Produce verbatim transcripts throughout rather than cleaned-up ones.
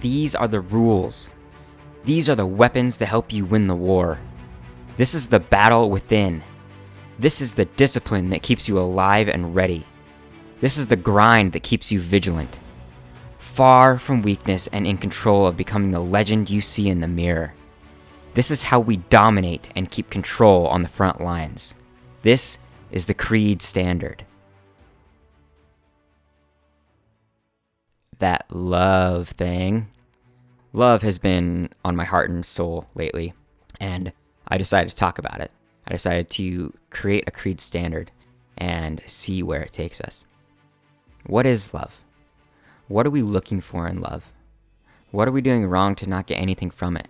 These are the rules. These are the weapons that help you win the war. This is the battle within. This is the discipline that keeps you alive and ready. This is the grind that keeps you vigilant. Far from weakness and in control of becoming the legend you see in the mirror. This is how we dominate and keep control on the front lines. This is the Kreed standard. That love thing. Love has been on my heart and soul lately, and I decided to talk about it. I decided to create a Kreed standard and see where it takes us. What is love? What are we looking for in love? What are we doing wrong to not get anything from it?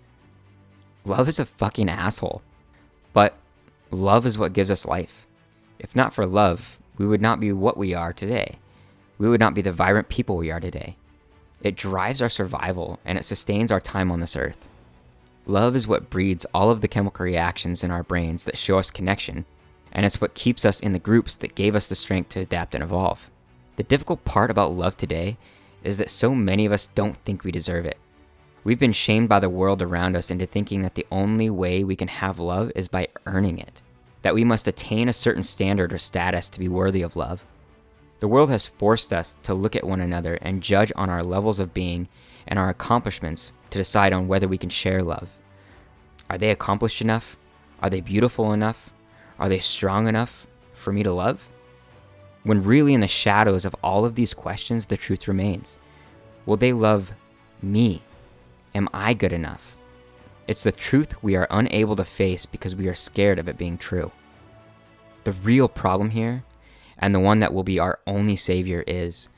Love is a fucking asshole, but love is what gives us life. If not for love, we would not be what we are today. We would not be the vibrant people we are today. It drives our survival, and it sustains our time on this earth. Love is what breeds all of the chemical reactions in our brains that show us connection, and it's what keeps us in the groups that gave us the strength to adapt and evolve. The difficult part about love today is that so many of us don't think we deserve it. We've been shamed by the world around us into thinking that the only way we can have love is by earning it, that we must attain a certain standard or status to be worthy of love. The world has forced us to look at one another and judge on our levels of being and our accomplishments to decide on whether we can share love. Are they accomplished enough? Are they beautiful enough? Are they strong enough for me to love? When really in the shadows of all of these questions, the truth remains. Will they love me? Am I good enough? It's the truth we are unable to face because we are scared of it being true. The real problem here, and the one that will be our only savior, is,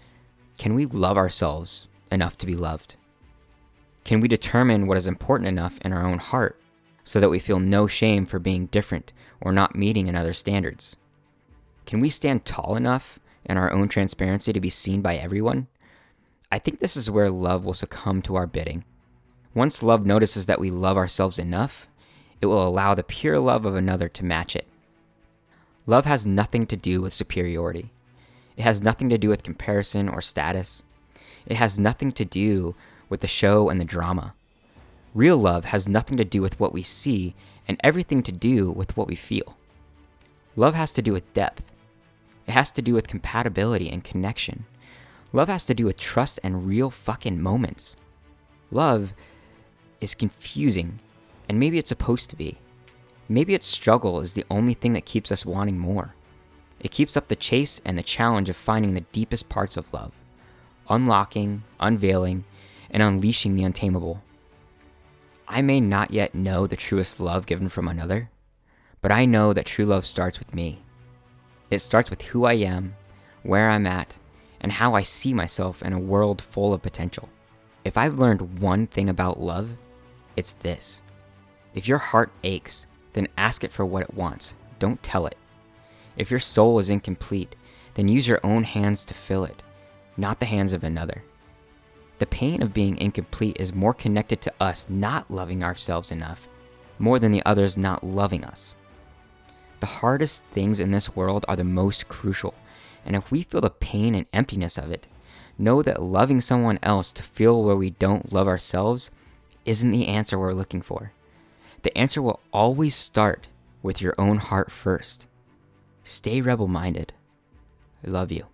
can we love ourselves enough to be loved? Can we determine what is important enough in our own heart so that we feel no shame for being different or not meeting another's standards? Can we stand tall enough in our own transparency to be seen by everyone? I think this is where love will succumb to our bidding. Once love notices that we love ourselves enough, it will allow the pure love of another to match it. Love has nothing to do with superiority. It has nothing to do with comparison or status. It has nothing to do with the show and the drama. Real love has nothing to do with what we see and everything to do with what we feel. Love has to do with depth. It has to do with compatibility and connection. Love has to do with trust and real fucking moments. Love is confusing, and maybe it's supposed to be. Maybe its struggle is the only thing that keeps us wanting more. It keeps up the chase and the challenge of finding the deepest parts of love, unlocking, unveiling, and unleashing the untamable. I may not yet know the truest love given from another, but I know that true love starts with me. It starts with who I am, where I'm at, and how I see myself in a world full of potential. If I've learned one thing about love, it's this. If your heart aches, then ask it for what it wants. Don't tell it. If your soul is incomplete, then use your own hands to fill it, not the hands of another. The pain of being incomplete is more connected to us not loving ourselves enough, more than the others not loving us. The hardest things in this world are the most crucial, and if we feel the pain and emptiness of it, know that loving someone else to feel where we don't love ourselves isn't the answer we're looking for. The answer will always start with your own heart first. Stay rebel-minded. I love you.